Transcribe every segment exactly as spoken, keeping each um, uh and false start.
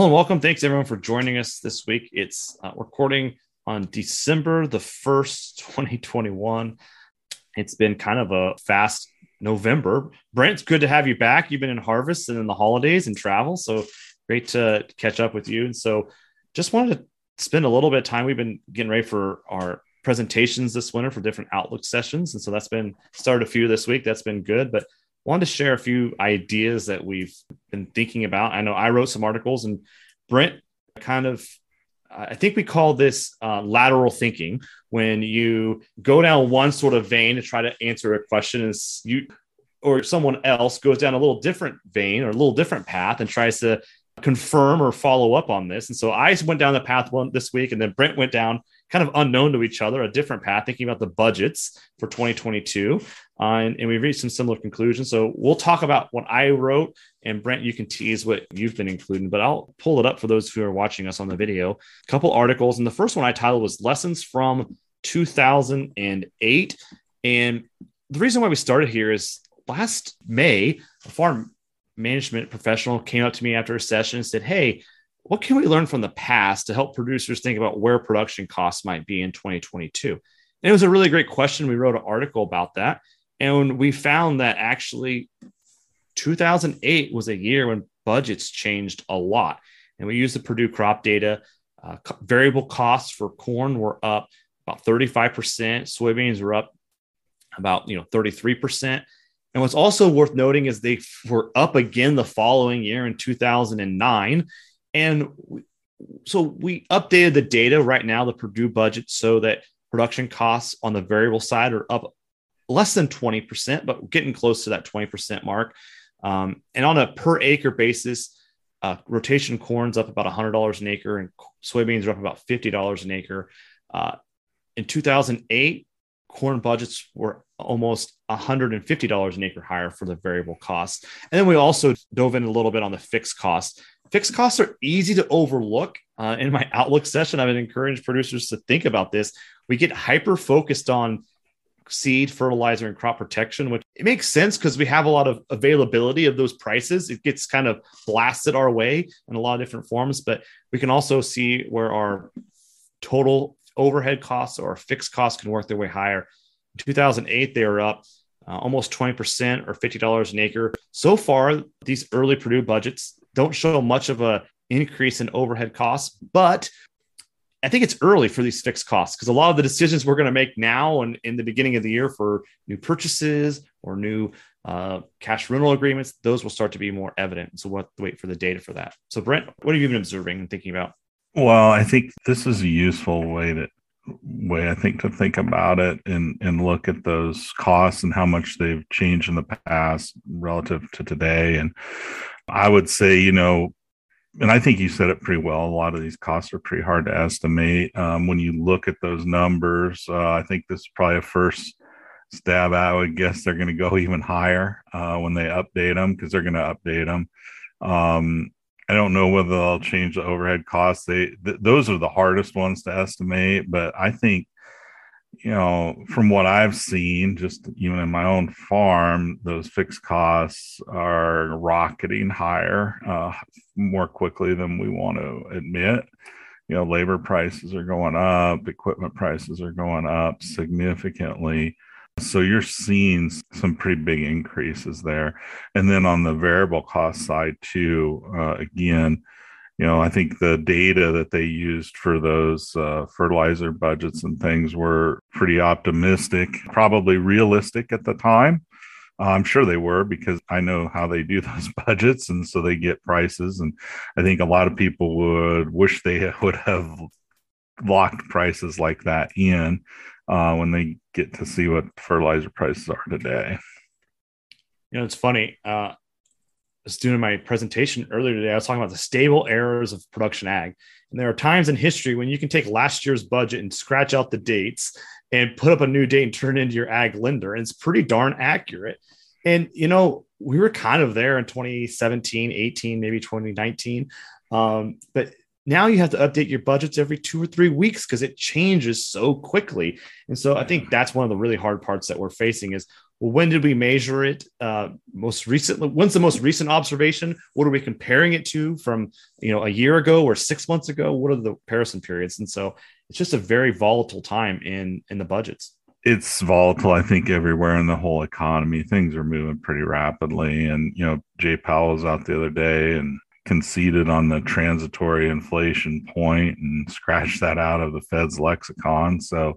Hello and welcome. Thanks everyone for joining us this week. It's uh, recording on December the first, twenty twenty-one. It's been kind of a fast November. Brent, good to have you back. You've been in harvest and in the holidays and travel, so great to catch up with you. And so just wanted to spend a little bit of time. We've been getting ready for our presentations this winter for different Outlook sessions. And so that's been started a few this week. That's been good, but wanted to share a few ideas that we've been thinking about. I know I wrote some articles and Brent kind of, I think we call this uh, lateral thinking, when you go down one sort of vein to try to answer a question and you or someone else goes down a little different vein or a little different path and tries to confirm or follow up on this. And so I went down the path one this week, and then Brent went down kind of unknown to each other, a different path, thinking about the budgets for twenty twenty-two. Uh, and, and we reached some similar conclusions. So we'll talk about what I wrote, and Brent, you can tease what you've been including, but I'll pull it up for those who are watching us on the video. A couple articles. And the first one I titled was Lessons from two thousand eight. And the reason why we started here is last May, a farm management professional came up to me after a session and said, "Hey, what can we learn from the past to help producers think about where production costs might be in twenty twenty-two? And it was a really great question. We wrote an article about that. And we found that actually two thousand eight was a year when budgets changed a lot. And we used the Purdue crop data. Uh, variable costs for corn were up about thirty-five percent. Soybeans were up about, you know, thirty-three percent. And what's also worth noting is they were up again the following year in two thousand nine. And so we updated the data right now, the Purdue budget, so that production costs on the variable side are up less than twenty percent, but getting close to that twenty percent mark. Um, and on a per acre basis, uh, rotation corn's up about one hundred dollars an acre and soybeans are up about fifty dollars an acre. Uh, in two thousand eight, corn budgets were almost one hundred fifty dollars an acre higher for the variable costs. And then we also dove in a little bit on the fixed costs. Fixed costs are easy to overlook. Uh, in my Outlook session, I would encourage producers to think about this. We get hyper-focused on seed, fertilizer, and crop protection, which it makes sense because we have a lot of availability of those prices. It gets kind of blasted our way in a lot of different forms, but we can also see where our total overhead costs or fixed costs can work their way higher. In two thousand eight, they were up uh, almost twenty percent or fifty dollars an acre. So far, these early Purdue budgets don't show much of an increase in overhead costs, but I think it's early for these fixed costs because a lot of the decisions we're going to make now and in the beginning of the year for new purchases or new uh, cash rental agreements, those will start to be more evident. So we'll have to wait for the data for that. So Brent, what have you been observing and thinking about? Well, I think this is a useful way to way I think to think about it and, and look at those costs and how much they've changed in the past relative to today. And I would say, you know, and I think you said it pretty well, a lot of these costs are pretty hard to estimate. Um, when you look at those numbers, uh, I think this is probably a first stab. I would guess they're going to go even higher uh, when they update them, because they're going to update them. Um, I don't know whether they'll change the overhead costs. They th- those are the hardest ones to estimate, but I think, you know, from what I've seen, just even in my own farm, those fixed costs are rocketing higher uh, more quickly than we want to admit. You know, labor prices are going up, equipment prices are going up significantly. So you're seeing some pretty big increases there. And then on the variable cost side too, uh, again, you know, I think the data that they used for those uh, fertilizer budgets and things were pretty optimistic, probably realistic at the time. Uh, I'm sure they were, because I know how they do those budgets. And so they get prices. And I think a lot of people would wish they would have locked prices like that in uh, when they get to see what fertilizer prices are today. You know, it's funny. Uh, I was doing my presentation earlier today. I was talking about the stable errors of production ag. And there are times in history when you can take last year's budget and scratch out the dates and put up a new date and turn it into your ag lender. And it's pretty darn accurate. And, you know, we were kind of there in twenty seventeen, eighteen, maybe twenty nineteen. Um, but Now you have to update your budgets every two or three weeks because it changes so quickly. And so I think that's one of the really hard parts that we're facing is, well, when did we measure it? Uh, most recently, when's the most recent observation? What are we comparing it to from, you know, a year ago or six months ago? What are the comparison periods? And so it's just a very volatile time in, in the budgets. It's volatile, I think, everywhere in the whole economy. Things are moving pretty rapidly. And, you know, Jay Powell was out the other day and conceded on the transitory inflation point and scratched that out of the Fed's lexicon. So,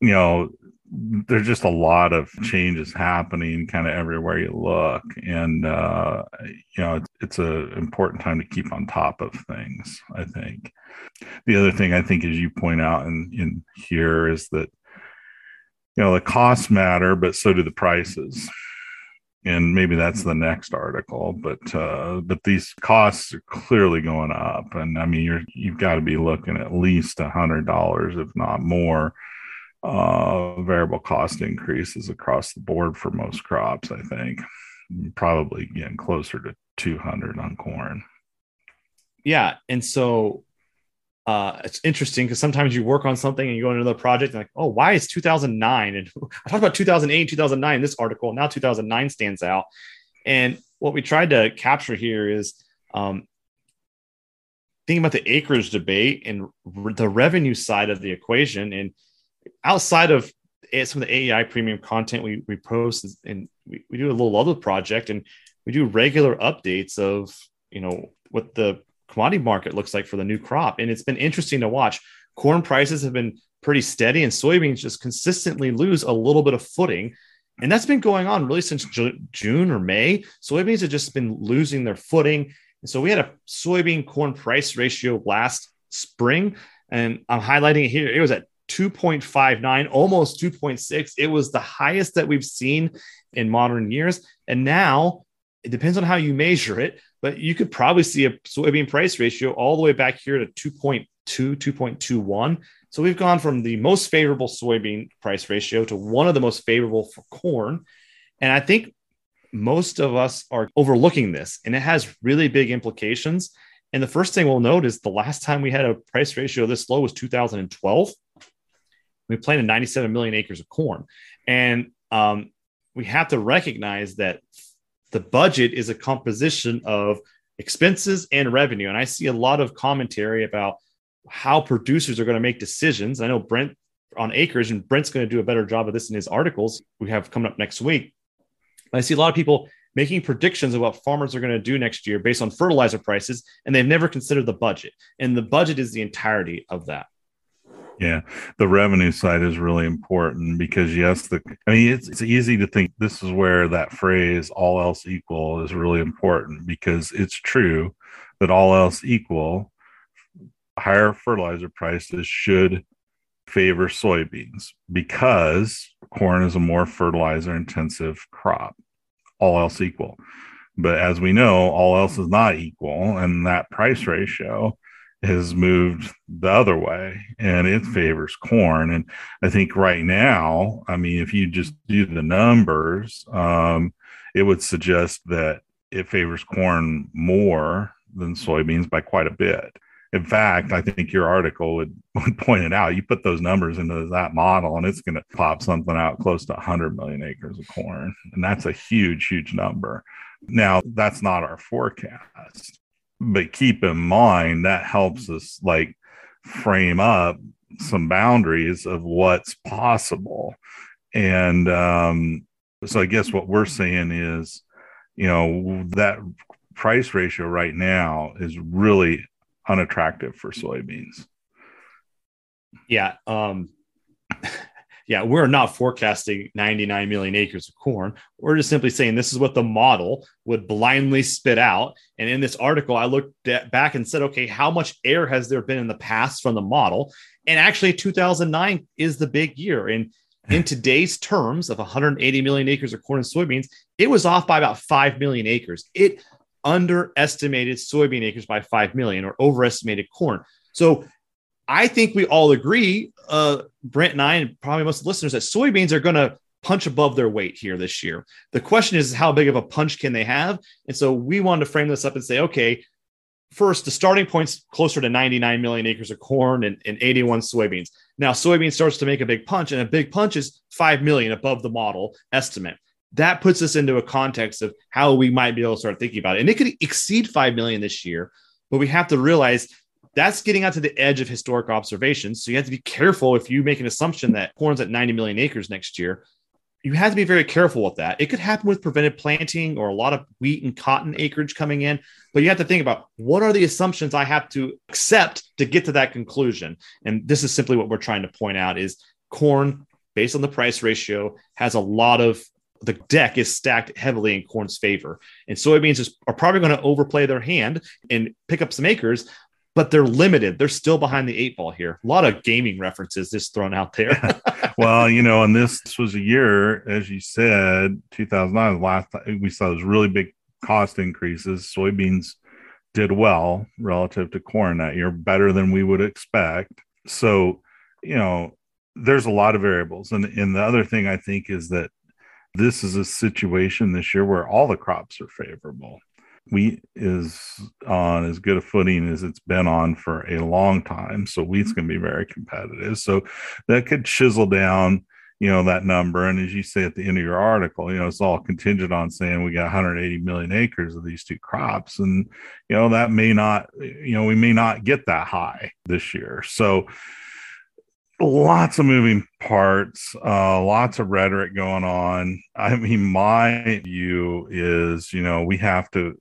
you know, there's just a lot of changes happening kind of everywhere you look. And, uh, you know, it's an important time to keep on top of things, I think. The other thing I think, as you point out in, in here, is that, you know, the costs matter, but so do the prices. And maybe that's the next article, but uh, but these costs are clearly going up. And I mean, you're, you've got to be looking at least one hundred dollars, if not more, uh, variable cost increases across the board for most crops, I think. Probably getting closer to two hundred on corn. Yeah. And so uh, it's interesting because sometimes you work on something and you go into another project and like, oh, why is two thousand nine? And I talked about two thousand eight, two thousand nine in this article. Now two thousand nine stands out. And what we tried to capture here is um, thinking about the acreage debate and re- the revenue side of the equation. And outside of some of the A E I premium content we, we post, and we, we do a little other project, and we do regular updates of, you know, what the commodity market looks like for the new crop. And it's been interesting to watch. Corn prices have been pretty steady and soybeans just consistently lose a little bit of footing. And that's been going on really since Ju- June or May. Soybeans have just been losing their footing. And so we had a soybean corn price ratio last spring, and I'm highlighting it here. It was at two point five nine, almost two point six. It was the highest that we've seen in modern years. And now it depends on how you measure it, but you could probably see a soybean price ratio all the way back here to two point two, two point two one. So we've gone from the most favorable soybean price ratio to one of the most favorable for corn. And I think most of us are overlooking this, and it has really big implications. And the first thing we'll note is the last time we had a price ratio this low was two thousand twelve. We planted ninety-seven million acres of corn. And um, we have to recognize that the budget is a composition of expenses and revenue. And I see a lot of commentary about how producers are going to make decisions. I know Brent on acres, and Brent's going to do a better job of this in his articles we have coming up next week. I see a lot of people making predictions of what farmers are going to do next year based on fertilizer prices, and they've never considered the budget. And the budget is the entirety of that. Yeah, the revenue side is really important because, yes, the I mean, it's, it's easy to think this is where that phrase all else equal is really important, because it's true that all else equal, higher fertilizer prices should favor soybeans because corn is a more fertilizer intensive crop, all else equal. But as we know, all else is not equal, and that price ratio has moved the other way, and it favors corn. And I think right now, I mean, if you just do the numbers, um, it would suggest that it favors corn more than soybeans by quite a bit. In fact, I think your article would, would point it out. You put those numbers into that model, and it's going to pop something out close to one hundred million acres of corn. And that's a huge, huge number. Now, that's not our forecast. But keep in mind that helps us like frame up some boundaries of what's possible. And um, so I guess what we're saying is, you know, that price ratio right now is really unattractive for soybeans. Yeah. Um, yeah. We're not forecasting ninety-nine million acres of corn. We're just simply saying this is what the model would blindly spit out. And in this article, I looked at, back and said, okay, how much error has there been in the past from the model? And actually two thousand nine is the big year. And in today's terms of one hundred eighty million acres of corn and soybeans, it was off by about five million acres. It underestimated soybean acres by five million, or overestimated corn. So I think we all agree, uh, Brent and I, and probably most of the listeners, that soybeans are going to punch above their weight here this year. The question is, how big of a punch can they have? And so we wanted to frame this up and say, okay, First, the starting point's closer to ninety-nine million acres of corn and, and eighty-one soybeans. Now, soybean starts to make a big punch, and a big punch is five million above the model estimate. That puts us into a context of how we might be able to start thinking about it. And it could exceed five million this year, but we have to realize that's getting out to the edge of historic observations. So you have to be careful if you make an assumption that corn's at ninety million acres next year. You have to be very careful with that. It could happen with prevented planting or a lot of wheat and cotton acreage coming in, but you have to think about what are the assumptions I have to accept to get to that conclusion. And this is simply what we're trying to point out is corn, based on the price ratio, has a lot of, the deck is stacked heavily in corn's favor. And soybeans is, are probably going to overplay their hand and pick up some acres, but they're limited. They're still behind the eight ball here. A lot of gaming references just thrown out there. Well, you know, and this, this was a year, as you said, two thousand nine, last time we saw those really big cost increases. Soybeans did well relative to corn that year, better than we would expect. So, you know, there's a lot of variables. And, and the other thing I think is that this is a situation this year where all the crops are favorable. Wheat is on as good a footing as it's been on for a long time. So wheat's going to be very competitive. So that could chisel down, you know, that number. And as you say at the end of your article, you know, it's all contingent on saying we got one hundred eighty million acres of these two crops. And, you know, that may not, you know, we may not get that high this year. So lots of moving parts, uh, lots of rhetoric going on. I mean, my view is, you know, we have to,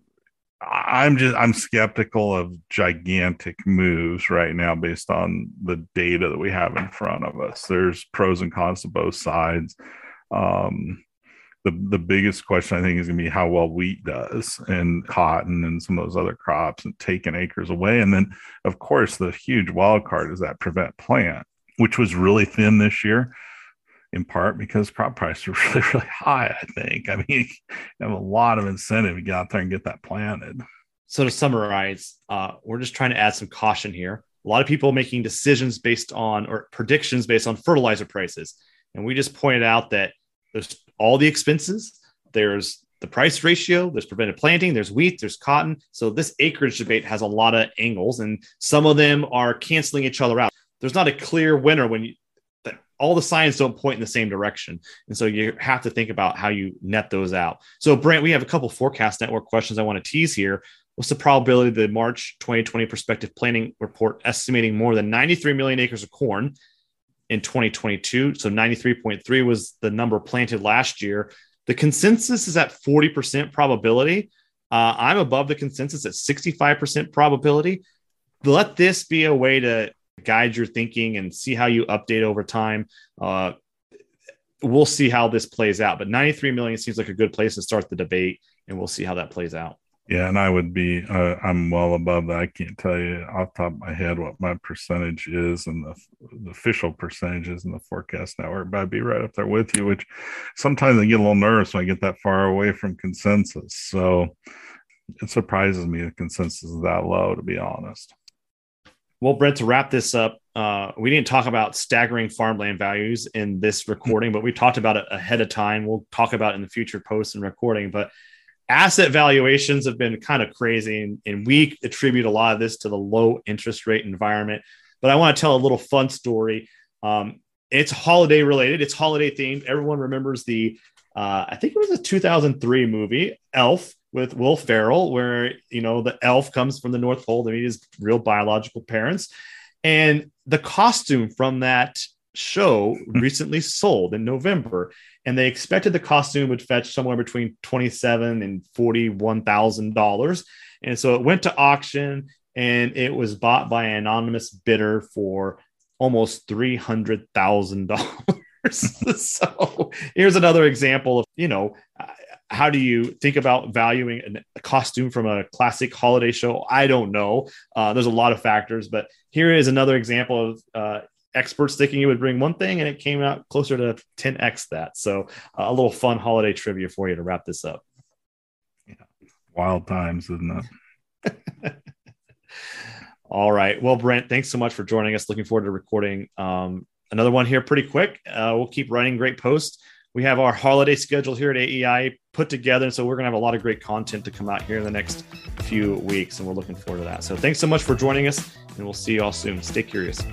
I'm just, I'm skeptical of gigantic moves right now based on the data that we have in front of us. There's pros and cons to both sides. Um, the, the biggest question I think is going to be how well wheat does and cotton and some of those other crops and taking acres away. And then of course, the huge wild card is that prevent plant, which was really thin this year, in part because crop prices are really, really high, I think. I mean, you have a lot of incentive to get out there and get that planted. So to summarize, uh, we're just trying to add some caution here. A lot of people making decisions based on, or predictions based on fertilizer prices. And we just pointed out that there's all the expenses, there's the price ratio, there's prevented planting, there's wheat, there's cotton. So this acreage debate has a lot of angles, and some of them are canceling each other out. There's not a clear winner when you, all the signs don't point in the same direction. And so you have to think about how you net those out. So Brant, we have a couple of Forecast Network questions I want to tease here. What's the probability of the March twenty twenty prospective planning report estimating more than ninety-three million acres of corn in twenty twenty-two? So ninety-three point three was the number planted last year. The consensus is at forty percent probability. Uh, I'm above the consensus at sixty-five percent probability. Let this be a way to guide your thinking and see how you update over time. Uh, we'll see how this plays out, but ninety-three million seems like a good place to start the debate, and we'll see how that plays out. Yeah. And I would be, uh, I'm well above that. I can't tell you off the top of my head what my percentage is and the, the official percentages in the Forecast Network, but I'd be right up there with you, which sometimes I get a little nervous when I get that far away from consensus. So it surprises me the consensus is that low, to be honest. Well, Brent, to wrap this up, uh, we didn't talk about staggering farmland values in this recording, but we talked about it ahead of time. We'll talk about it in the future posts and recording, but asset valuations have been kind of crazy, and, and we attribute a lot of this to the low interest rate environment. But I want to tell a little fun story. Um, it's holiday related. It's holiday themed. Everyone remembers the, uh, I think it was a two thousand three movie, Elf, with Will Ferrell, where, you know, the elf comes from the North Pole to meet his real biological parents. And the costume from that show recently sold in November. And they expected the costume would fetch somewhere between twenty-seven thousand dollars and forty-one thousand dollars. And so it went to auction, and it was bought by an anonymous bidder for almost three hundred thousand dollars. So here's another example of, you know, how do you think about valuing a costume from a classic holiday show? I don't know. Uh, there's a lot of factors, but here is another example of uh, experts thinking it would bring one thing, and it came out closer to ten X that. So uh, a little fun holiday trivia for you to wrap this up. Yeah. Wild times, isn't it? All right. Well, Brent, thanks so much for joining us. Looking forward to recording um, another one here pretty quick. Uh, we'll keep writing great posts. We have our holiday schedule here at A E I put together. And so we're going to have a lot of great content to come out here in the next few weeks. And we're looking forward to that. So thanks so much for joining us, and we'll see you all soon. Stay curious.